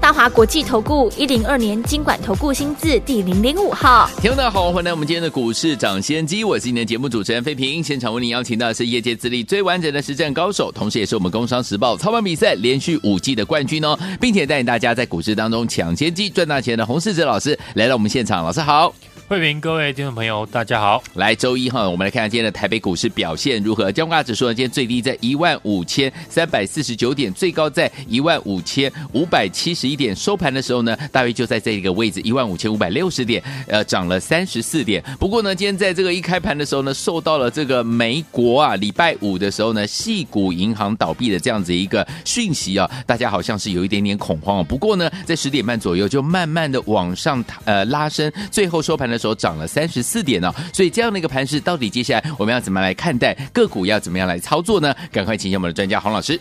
大华国际投顾102年金管投顾新字第005号。听众大家好，欢迎来我们今天的股市涨先机，我是今天的节目主持人费平。现场为您邀请到的是业界资历最完整的实战高手，同时也是我们工商时报操盘比赛连续5季的冠军哦，并且带领大家在股市当中抢先机赚大钱的洪士哲老师来到我们现场。老师好。慧平，各位听众朋友大家好。来周一哈，我们来看看今天的台北股市表现如何。加权指数呢，今天最低在 15,349 点，最高在 15,571 点，收盘的时候呢大约就在这个位置 15,560 点，涨了34点。不过呢，今天在这个一开盘的时候呢，受到了这个美国礼拜五的时候呢矽谷银行倒闭的这样子一个讯息啊，大家好像是有一点点恐慌。不过呢，在10点半左右就慢慢的往上拉升，最后收盘的时候涨了34点哦，所以这样的一个盘势，到底接下来我们要怎么来看待个股，要怎么样来操作呢？赶快请教我们的专家洪老师。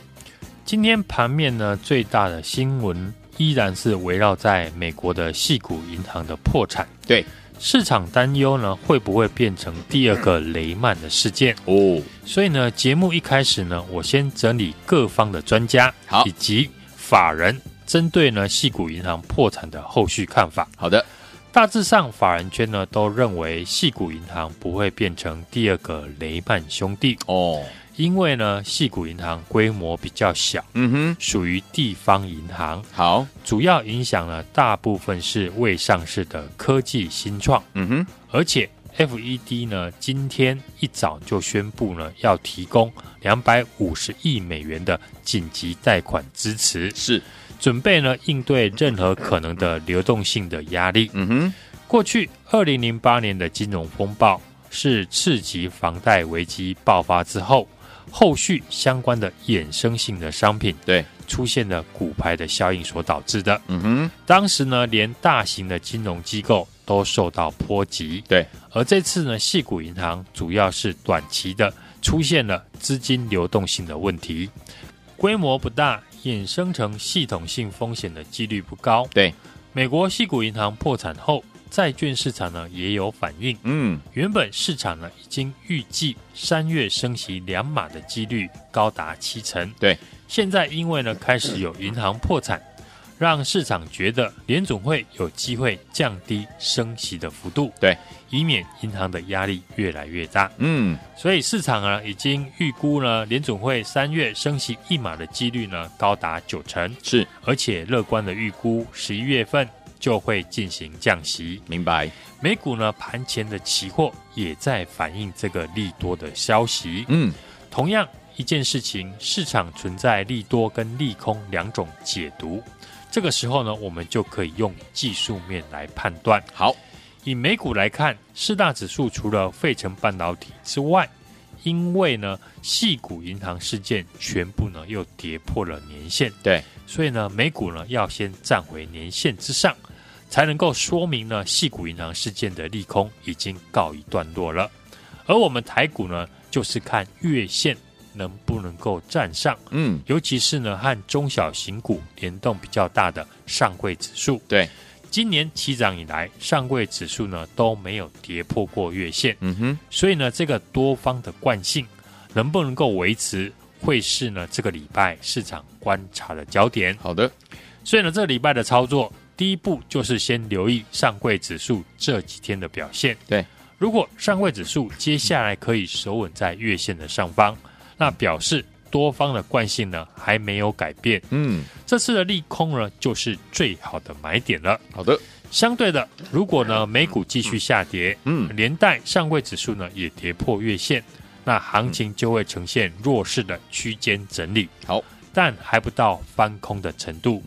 今天盘面呢，最大的新闻依然是围绕在美国的矽谷银行的破产。对，市场担忧呢会不会变成第2个雷曼的事件哦？所以呢，节目一开始呢，我先整理各方的专家以及法人针对呢矽谷银行破产的后续看法。好的。大致上法人圈呢都认为矽谷银行不会变成第2个雷曼兄弟哦，因为呢矽谷银行规模比较小，属于地方银行。好，主要影响呢大部分是未上市的科技新创，而且 FED 呢今天一早就宣布呢要提供250亿美元的紧急贷款支持，是准备呢应对任何可能的流动性的压力。过去2008年的金融风暴是次级房贷危机爆发之后，后续相关的衍生性的商品对出现了骨牌的效应所导致的。当时呢，连大型的金融机构都受到波及。对，而这次呢，矽谷银行主要是短期的出现了资金流动性的问题，规模不大，衍生成系统性风险的几率不高。对，美国矽谷银行破产后，债券市场呢也有反应。原本市场呢已经预计3月升息2码的几率高达70%。对，现在因为呢开始有银行破产，让市场觉得联准会有机会降低升息的幅度，对，以免银行的压力越来越大。所以市场呢已经预估呢联准会3月升息1码的几率呢高达90%，是，而且乐观的预估11月份就会进行降息。明白。美股呢盘前的期货也在反映这个利多的消息。同样一件事情，市场存在利多跟利空2种解读。这个时候呢，我们就可以用技术面来判断。好，以美股来看，4大指数除了费城半导体之外，因为呢矽谷银行事件全部呢又跌破了年线，对，所以呢美股呢要先站回年线之上，才能够说明呢矽谷银行事件的利空已经告一段落了。而我们台股呢，就是看月线能不能够站上，尤其是呢和中小型股联动比较大的上柜指数。对，今年起涨以来，上柜指数呢都没有跌破过月线，所以呢这个多方的惯性能不能够维持，会是呢这个礼拜市场观察的焦点。好的，所以呢这个礼拜的操作，第一步就是先留意上柜指数这几天的表现。对，如果上柜指数接下来可以守稳在月线的上方，那表示多方的惯性呢还没有改变，这次的利空呢就是最好的买点了。好的，相对的，如果呢美股继续下跌，连带上柜指数呢也跌破月线，那行情就会呈现弱势的区间整理。好，但还不到翻空的程度，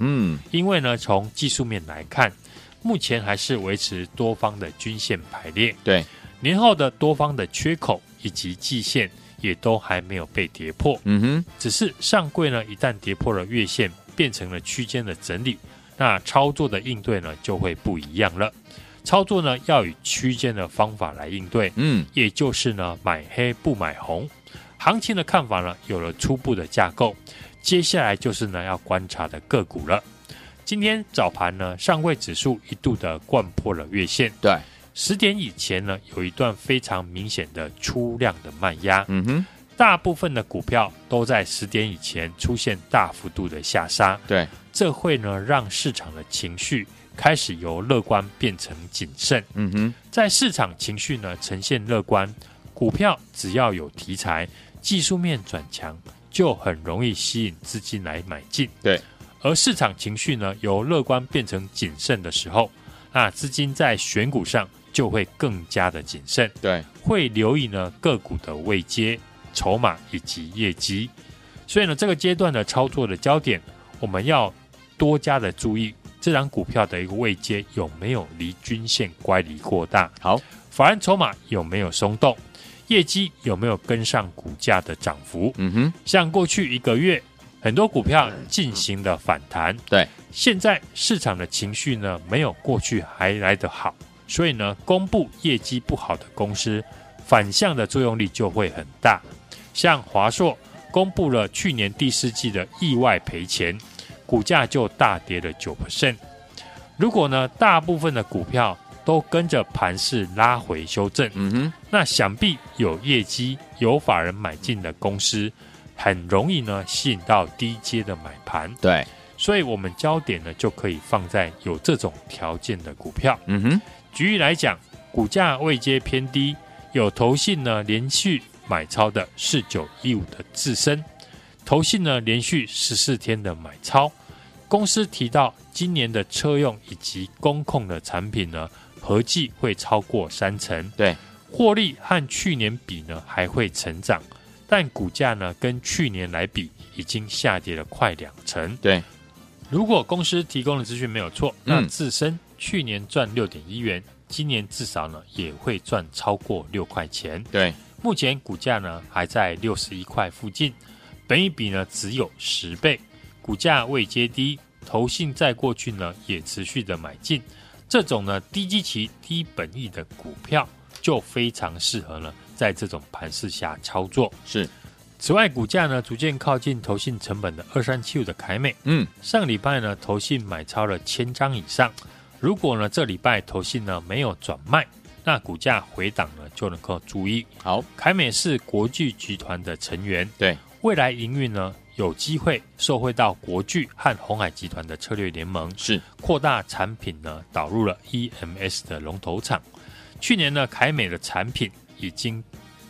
因为呢从技术面来看，目前还是维持多方的均线排列。对，年后的多方的缺口以及季线也都还没有被跌破，只是上柜呢一旦跌破了月线，变成了区间的整理，那操作的应对呢就会不一样了。操作呢要以区间的方法来应对，也就是呢买黑不买红，行情的看法呢有了初步的架构，接下来就是呢要观察的个股了。今天早盘呢，上柜指数一度的掼破了月线，对，10点以前呢有一段非常明显的出量的卖压，嗯哼，大部分的股票都在10点以前出现大幅度的下杀，对，这会呢让市场的情绪开始由乐观变成谨慎，嗯哼，在市场情绪呢呈现乐观，股票只要有题材、技术面转强，就很容易吸引资金来买进，对，而市场情绪呢由乐观变成谨慎的时候，那资金在选股上就会更加的谨慎，对，会留意呢个股的位阶、筹码以及业绩。所以呢，这个阶段的操作的焦点，我们要多加的注意这档股票的一个位阶有没有离均线乖离过大，好，法人筹码有没有松动，业绩有没有跟上股价的涨幅。嗯哼，像过去1个月。很多股票进行了反弹，对，现在市场的情绪呢没有过去还来得好，所以呢公布业绩不好的公司反向的作用力就会很大，像华硕公布了去年第4季的意外赔钱，股价就大跌了 9%。 如果呢大部分的股票都跟着盘势拉回修正，嗯哼，那想必有业绩、有法人买进的公司很容易呢吸引到低阶的买盘，对，所以我们焦点呢就可以放在有这种条件的股票。嗯哼，举例来讲，股价位阶偏低，有投信呢连续买超的4915的自身，投信呢连续14天的买超，公司提到今年的车用以及工控的产品呢合计会超过30%，对，获利和去年比呢还会成长，但股价呢跟去年来比已经下跌了快2成，对，如果公司提供的资讯没有错，那自身去年赚 6.1 元，今年至少呢也会赚超过6块钱，对，目前股价呢还在61块附近，本益比呢只有10倍，股价位阶低，投信在过去呢也持续的买进，这种呢低基期、低本益的股票就非常适合呢在这种盘势下操作。是，此外股价呢逐渐靠近投信成本的2375的凯美，上礼拜呢投信买超了1000张以上，如果呢这礼拜投信呢没有转卖，那股价回档呢就能够注意。好，凯美是国巨集团的成员，对，未来营运呢有机会受惠到国巨和鸿海集团的策略联盟，是扩大产品呢导入了 EMS 的龙头厂，去年呢凯美的产品已经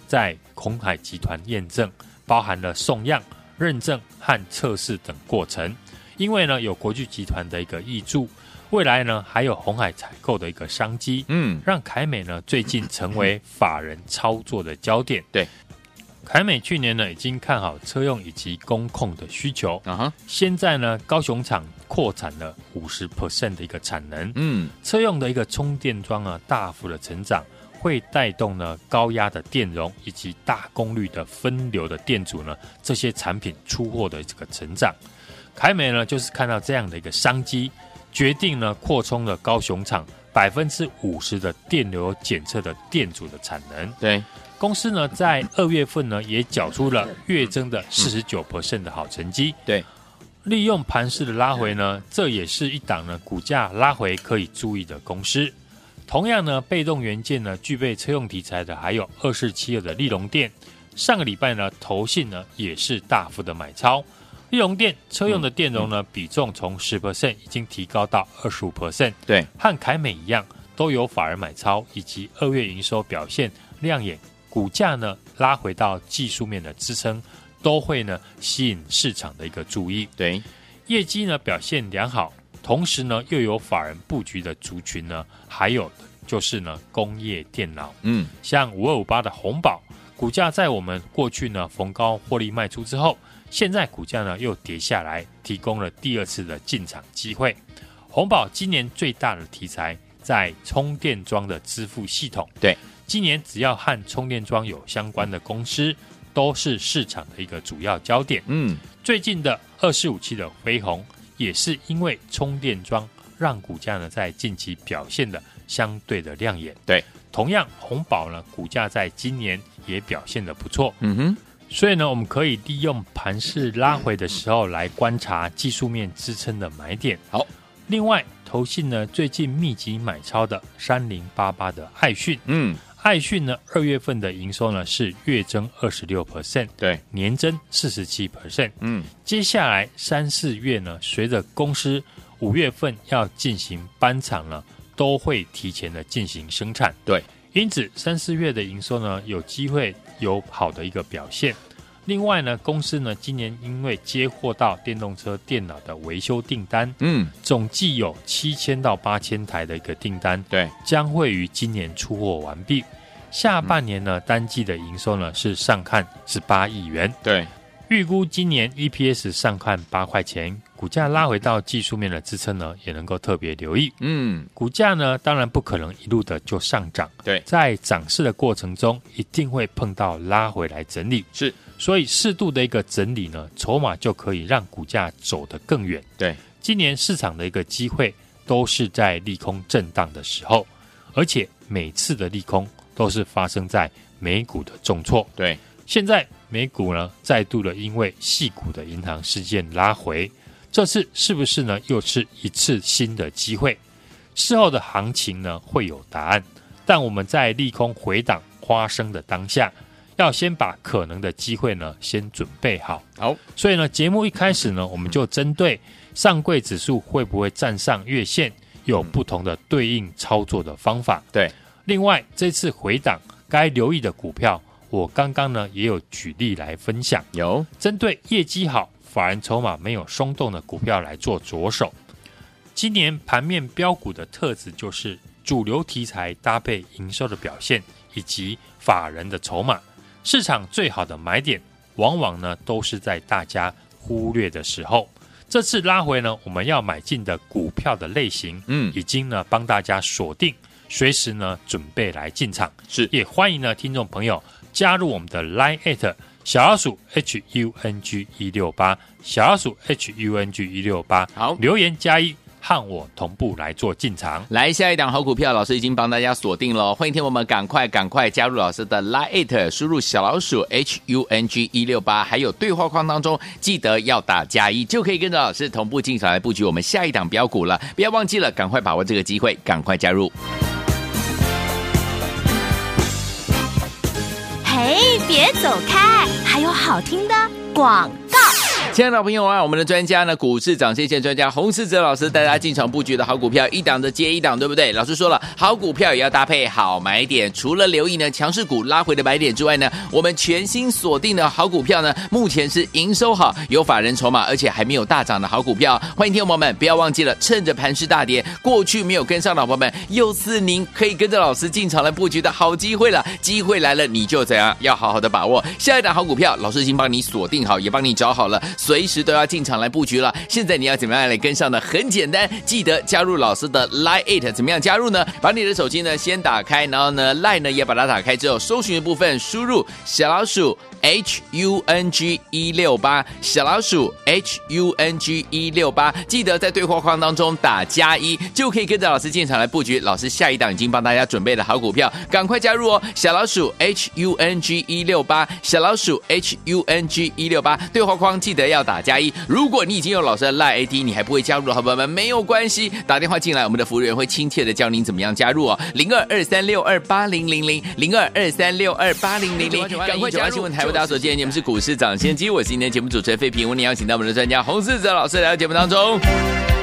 在鸿海集团验证，包含了送样、认证和测试等过程，因为呢有国巨集团的一个挹注，未来呢还有鸿海采购的一个商机，让凯美呢最近成为法人操作的焦点。对，凯美去年呢已经看好车用以及工控的需求，现在呢高雄厂扩产了 50% 的一个产能，车用的一个充电桩啊大幅的成长，会带动呢高压的电容以及大功率的分流的电阻呢这些产品出货的这个成长，凯美呢就是看到这样的一个商机，决定呢扩充了高雄厂50%的电流检测的电阻的产能。对，公司呢在2月份呢也缴出了月增的 49% 的好成绩，对，利用盘势的拉回呢，这也是一档呢股价拉回可以注意的公司。同样呢，被动元件呢具备车用题材的还有2472的立隆电，上个礼拜呢投信呢也是大幅的买超，立隆电车用的电容呢比重从 10% 已经提高到 25%， 对，和凯美一样都有法人买超，以及2月营收表现亮眼，股价呢拉回到技术面的支撑，都会呢吸引市场的一个注意。对，业绩呢表现良好，同时呢又有法人布局的族群呢，还有就是呢工业电脑，像5258的鸿宝，股价在我们过去呢逢高获利卖出之后，现在股价呢又跌下来，提供了第2次的进场机会。鸿宝今年最大的题材在充电桩的支付系统，对，今年只要和充电桩有相关的公司都是市场的一个主要焦点。最近的2457的飞鸿也是因为充电桩，让股价呢在近期表现的相对的亮眼。对，同样鸿宝呢股价在今年也表现的不错。所以呢，我们可以利用盘势拉回的时候来观察技术面支撑的买点。好，另外投信呢最近密集买超的3088的爱讯，爱讯呢2月份的营收呢是月增 26%， 对，年增 47%，接下来3-4月呢随着公司5月份要进行搬厂呢都会提前的进行生产，对，因此3-4月的营收呢有机会有好的一个表现。另外呢，公司呢今年因为接获到电动车电脑的维修订单，总计有7000到8000台的一个订单，对，将会于今年出货完毕。下半年呢，单季的营收呢是上看18亿元，对，预估今年 EPS 上看8块钱，股价拉回到技术面的支撑呢，也能够特别留意。股价呢，当然不可能一路的就上涨，对，在涨势的过程中，一定会碰到拉回来整理，是，所以适度的一个整理呢，筹码就可以让股价走得更远。对，今年市场的一个机会都是在利空震荡的时候，而且每次的利空都是发生在美股的重挫，对，现在美股呢再度的因为矽谷的银行事件拉回，这次是不是呢又是一次新的机会？事后的行情呢会有答案，但我们在利空回档发生的当下，要先把可能的机会呢先准备好。好，所以呢节目一开始呢，我们就针对上柜指数会不会站上月线，有不同的对应操作的方法。对，另外这次回档该留意的股票。我刚刚呢也有举例来分享，有针对业绩好、法人筹码没有松动的股票来做着手。今年盘面标股的特质就是主流题材搭配营收的表现以及法人的筹码，市场最好的买点往往呢都是在大家忽略的时候。这次拉回呢，我们要买进的股票的类型，已经呢帮大家锁定，随时呢准备来进场。是，也欢迎呢听众朋友。加入我们的 LINE@ 小老鼠 HUNG168 小老鼠 HUNG168， 好，留言加一和我同步来做进场。来，下一档好股票老师已经帮大家锁定了，欢迎听我们赶快加入老师的 LINE@， 输入小老鼠 HUNG168， 还有对话框当中记得要打加一，就可以跟着老师同步进场来布局我们下一档标股了。不要忘记了，赶快把握这个机会，赶快加入。别走开，还有好听的广告。亲爱的朋友啊，我们的专家呢，股市长线专家洪士哲老师带大家进场布局的好股票，一档的接一档，对不对？老师说了，好股票也要搭配好买点，除了留意呢强势股拉回的买点之外呢，我们全新锁定的好股票呢，目前是营收好、有法人筹码，而且还没有大涨的好股票。欢迎听众们不要忘记了，趁着盘势大跌，过去没有跟上的朋友们，又是您可以跟着老师进场来布局的好机会了。机会来了，你就怎样要好好的把握。下一档好股票，老师已经帮你锁定好，也帮你找好了。随时都要进场来布局了，现在你要怎么样来跟上呢？很简单，记得加入老师的 LINE@， 怎么样加入呢？把你的手机呢先打开，然后呢 LINE 呢也把它打开之后，搜寻的部分输入小老鼠 HUNG168 小老鼠 HUNG168， 记得在对话框当中打加一，就可以跟着老师进场来布局。老师下一档已经帮大家准备了好股票，赶快加入哦！小老鼠 HUNG168 小老鼠 HUNG168， 对话框记得要打加一。如果你已经有老师的 LINE ID， 你还不会加入的好朋友们没有关系，打电话进来，我们的服务员会亲切的教您怎么样加入哦。0223628000 0223628000， 赶快加入。新闻台为大家所见，你们是股市涨先机，我是今天节目主持人费平，我们邀请到我们的专家洪士哲老师来到节目当中。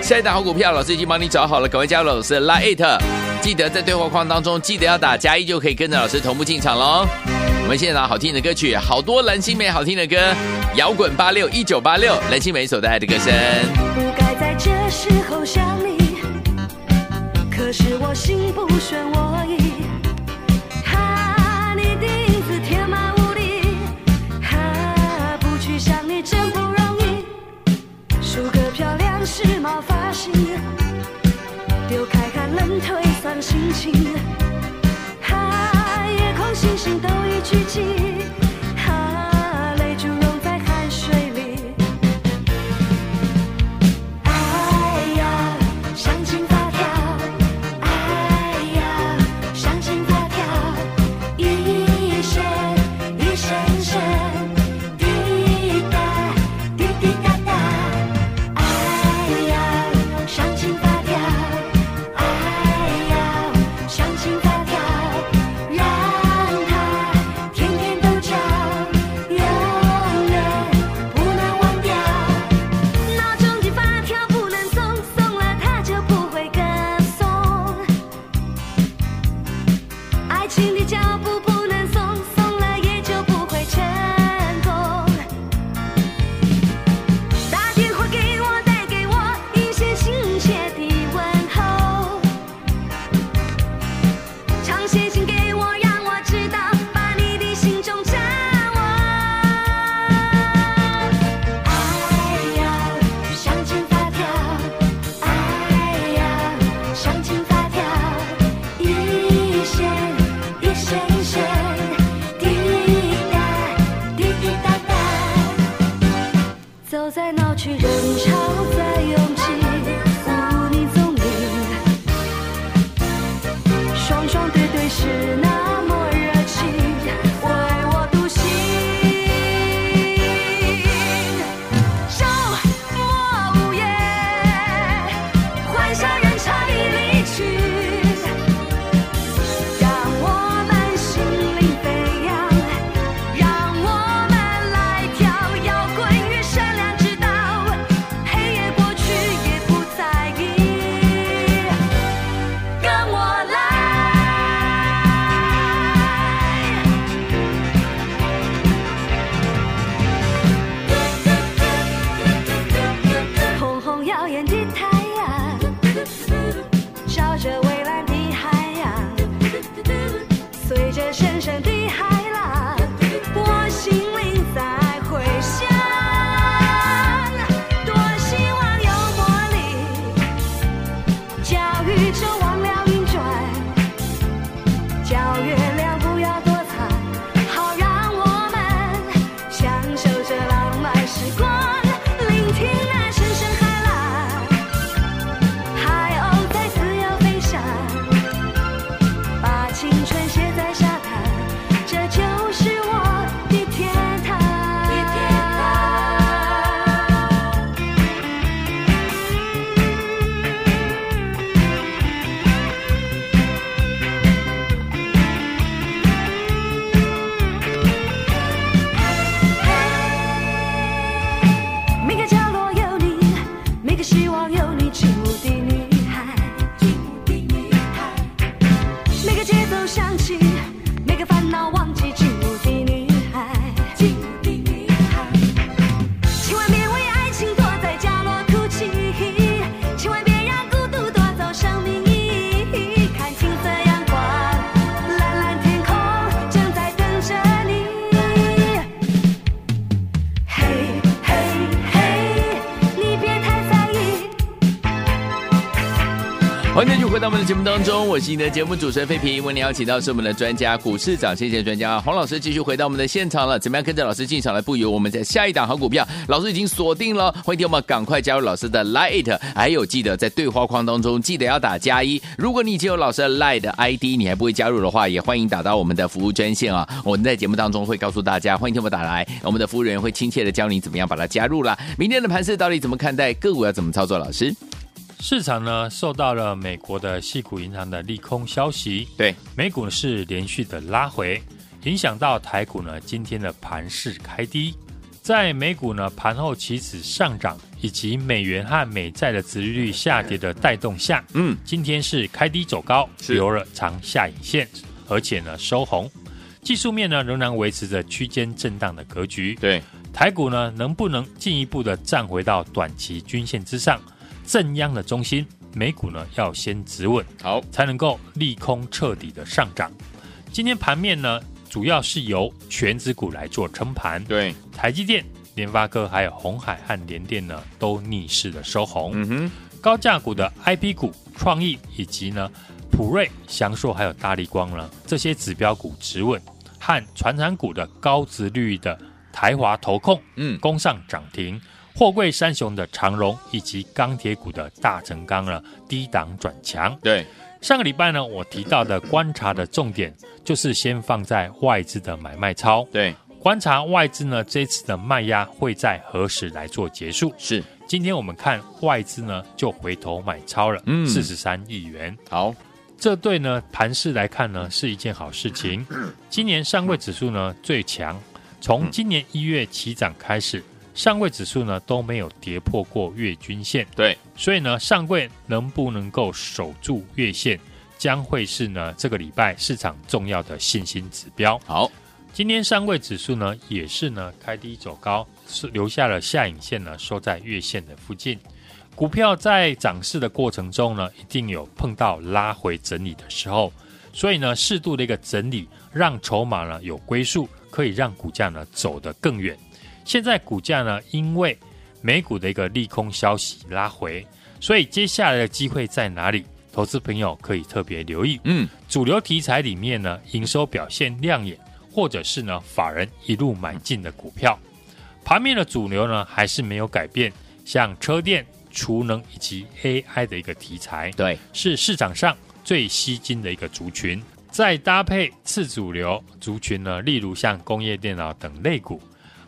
下一档好股票，老师已经帮你找好了，赶快加入老师的 LINE@， 记得在对话框当中记得要打加一，就可以跟着老师同步进场喽。我们现场好听的歌曲，好多蓝心湄好听的歌，摇滚861986，蓝心湄所带来的歌声。不该在这时候想你，可是我心不漩涡意，哈，你的影子填满无力，哈，不去想你真不容易。梳个漂亮时髦发型，丢开寒冷退散心情，哈，夜空星星都已聚集。要去人潮再拥挤，无你踪影，双双对对是那么热情，为我独行。周末午夜，换下人潮已离去，让我们心灵飞扬，让我们来跳摇滚与善良，直到黑夜过去也不在意。跟我来，红红耀眼的太阳，照着蔚蓝的海洋，随着深深的海浪，我心灵在回响。多希望有魔力，叫宇宙忘了运转，叫月亮不要多藏，好让我们享受这浪漫时光，聆听那声声海浪，海鸥在自由飞翔，把青春写在沙滩，这就是我的天堂。每个角落有你，每个希望有你，进步的女孩，每个节奏响起，每个烦恼忘记，进步的女孩，千万别为爱情躲在角落哭泣，千万别让孤独夺走生命意义。看青色阳光，蓝蓝天空正在等着你。嘿嘿嘿，你别太在意。欢迎继续回到我们的节目当中，我是你的节目主持人费平，为您邀请到是我们的专家股市长谢谢专家洪老师，继续回到我们的现场了。怎么样跟着老师进场来布局我们在下一档好股票？老师已经锁定了，欢迎听我们赶快加入老师的 Lite， 还有记得在对话框当中记得要打+1。如果你已经有老师的 Lite 的 ID， 你还不会加入的话，也欢迎打到我们的服务专线啊。我们在节目当中会告诉大家，欢迎听我们打来，我们的服务人员会亲切的教你怎么样把它加入啦。明天的盘势到底怎么看待？个股要怎么操作？老师，市场呢受到了美国的矽谷银行的利空消息，对美股是连续的拉回，影响到台股呢今天的盘势开低。在美股呢盘后期指上涨以及美元和美债的殖利率下跌的带动下，嗯，今天是开低走高，是留了长下影线，而且呢收红。技术面呢仍然维持着区间震荡的格局，对台股呢能不能进一步的站回到短期均线之上？正央的中心，美股呢要先止稳，好才能够利空彻底的上涨。今天盘面呢，主要是由全指股来做撑盘，对台积电、联发科还有鸿海和联电呢，都逆势的收红。高价股的 IP 股、创意以及呢普瑞、祥硕还有大立光呢，这些指标股止稳，和传产股的高殖利率的台华投控，攻上涨停。货柜三雄的长荣以及钢铁股的大成钢呢，低档转强。对，上个礼拜呢，我提到的观察的重点就是先放在外资的买卖超，对，观察外资呢这次的卖压会在何时来做结束。是，今天我们看外资呢就回头买超了，43亿元。好，这对呢盘势来看呢是一件好事情。今年上柜指数呢最强，从今年1月起涨开始。上柜指数呢都没有跌破过月均线，对，所以呢上柜能不能够守住月线，将会是呢这个礼拜市场重要的信心指标。好，今天上柜指数呢也是呢开低走高，留下了下影线呢收在月线的附近。股票在涨势的过程中呢，一定有碰到拉回整理的时候，所以呢适度的一个整理，让筹码呢有归宿，可以让股价呢走得更远。现在股价呢，因为美股的一个利空消息拉回，所以接下来的机会在哪里？投资朋友可以特别留意。主流题材里面呢，营收表现亮眼，或者是呢法人一路买进的股票。盘面的主流呢还是没有改变，像车电、储能以及 AI 的一个题材，对，是市场上最吸睛的一个族群。再搭配次主流族群呢，例如像工业电脑等类股，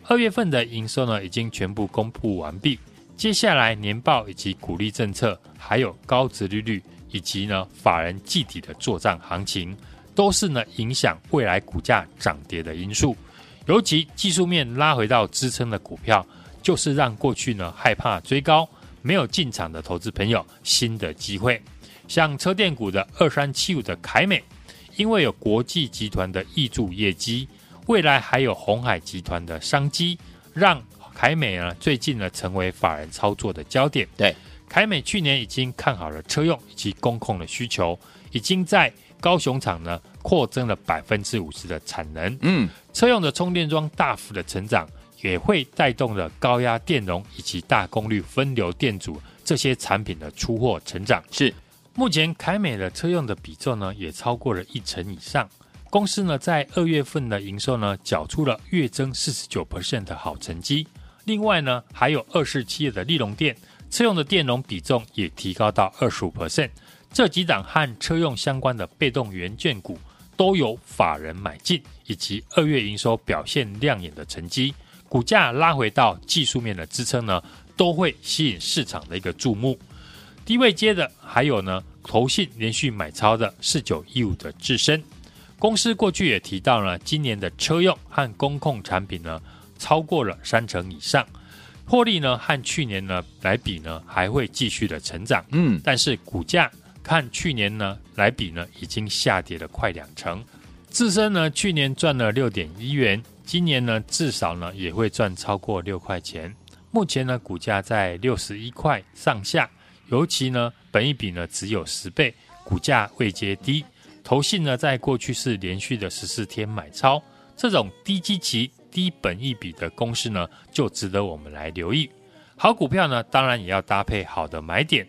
二月份的营收呢已经全部公布完毕，接下来年报以及股利政策，还有高殖利率以及呢法人季底的作账行情，都是呢影响未来股价涨跌的因素。尤其技术面拉回到支撑的股票，就是让过去呢害怕追高没有进场的投资朋友新的机会。像车电股的2375的凯美，因为有国际集团的挹注业绩，未来还有鸿海集团的商机，让凯美呢最近呢成为法人操作的焦点。对，凯美去年已经看好了车用以及工控的需求，已经在高雄厂呢扩增了 50% 的产能。车用的充电桩大幅的成长，也会带动了高压电容以及大功率分流电阻这些产品的出货成长。是，目前凯美的车用的比重呢也超过了10%以上。公司呢在2月份的营收呢缴出了月增 49% 的好成绩。另外呢还有247的立隆电，车用的电容比重也提高到 25%。这几档和车用相关的被动元件股都有法人买进，以及2月营收表现亮眼的成绩，股价拉回到技术面的支撑呢，都会吸引市场的一个注目。低位接的还有呢，投信连续买超的4915的智伸公司，过去也提到呢，今年的车用和工控产品呢，超过了30%以上，获利呢和去年呢来比呢，还会继续的成长。但是股价看去年呢来比呢，已经下跌了快2成。智伸呢去年赚了6.1元。今年呢至少呢也会赚超过6块钱，目前呢股价在61块上下，尤其呢本益比呢只有10倍，股价位阶低，投信呢在过去是连续的14天买超，这种低基期低本益比的公司呢就值得我们来留意。好股票呢当然也要搭配好的买点，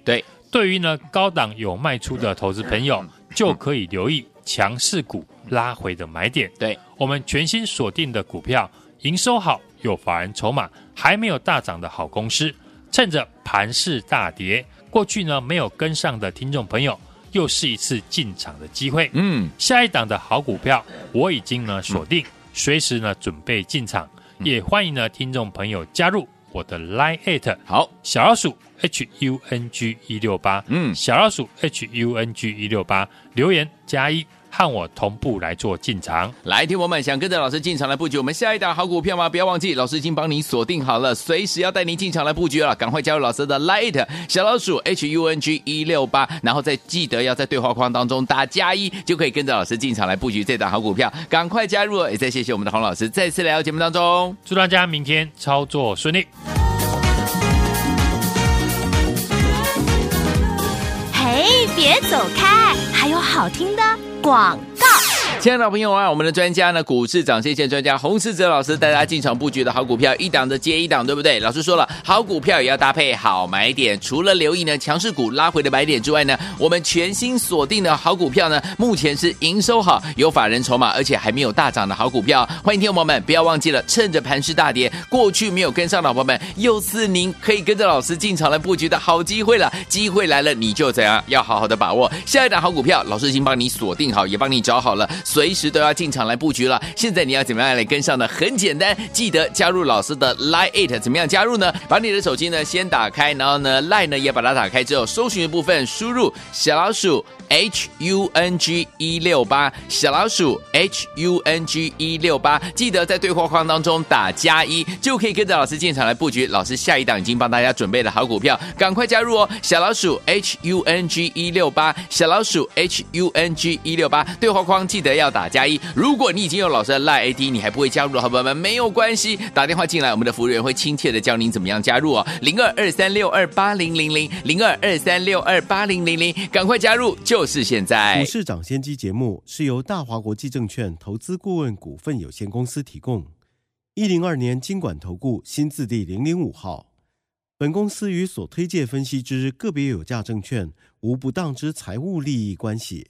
对于呢高档有卖出的投资朋友，就可以留意强势股拉回的买点。对，我们全新锁定的股票，营收好、有法人筹码、还没有大涨的好公司，趁着盘势大跌，过去呢没有跟上的听众朋友，又是一次进场的机会。下一档的好股票我已经呢锁定，随时呢准备进场，也欢迎呢听众朋友加入我的 LINE@ 好，小老鼠 HUNG168，小老鼠 HUNG168， 留言加一，和我同步来做进场。来，听我们想跟着老师进场来布局我们下一档好股票吗？不要忘记，老师已经帮您锁定好了，随时要带您进场来布局了，赶快加入老师的 LINE 小老鼠 HUNG168， 然后再记得要在对话框当中打加一，就可以跟着老师进场来布局这档好股票，赶快加入了。也再谢谢我们的洪老师再次来到节目当中，祝大家明天操作顺利。嘿，别走开，还有好听的广告。亲爱的朋友啊，我们的专家呢，股市涨跌线专家洪士哲老师带大家进场布局的好股票，一档的接一档，对不对？老师说了，好股票也要搭配好买点，除了留意呢强势股拉回的买点之外呢，我们全新锁定的好股票呢，目前是营收好、有法人筹码，而且还没有大涨的好股票。欢迎听众们不要忘记了，趁着盘势大跌，过去没有跟上的朋友们，又是您可以跟着老师进场来布局的好机会了。机会来了，你就怎样要好好的把握。下一档好股票，老师已经帮你锁定好，也帮你找好了。随时都要进场来布局了，现在你要怎么样来跟上呢？很简单，记得加入老师的 LINE@， 怎么样加入呢？把你的手机呢先打开，然后呢 LINE 呢也把它打开之后，搜寻的部分输入小老鼠 HUNG168， 小老鼠 HUNG168， 记得在对话框当中打加一，就可以跟着老师进场来布局。老师下一档已经帮大家准备了好股票，赶快加入哦！小老鼠 HUNG168， 小老鼠 HUNG168， 对话框记得要打加一。如果你已经有老师的 LINE ID， 你还不会加入的好朋友们，没有关系，打电话进来，我们的服务员会亲切的教您怎么样加入哦。0223628000，0223628000，赶快加入，就是现在。股市涨先机节目是由大华国际证券投资顾问股份有限公司提供，102年金管投顾新字第005号。本公司与所推介分析之个别有价证券无不当之财务利益关系。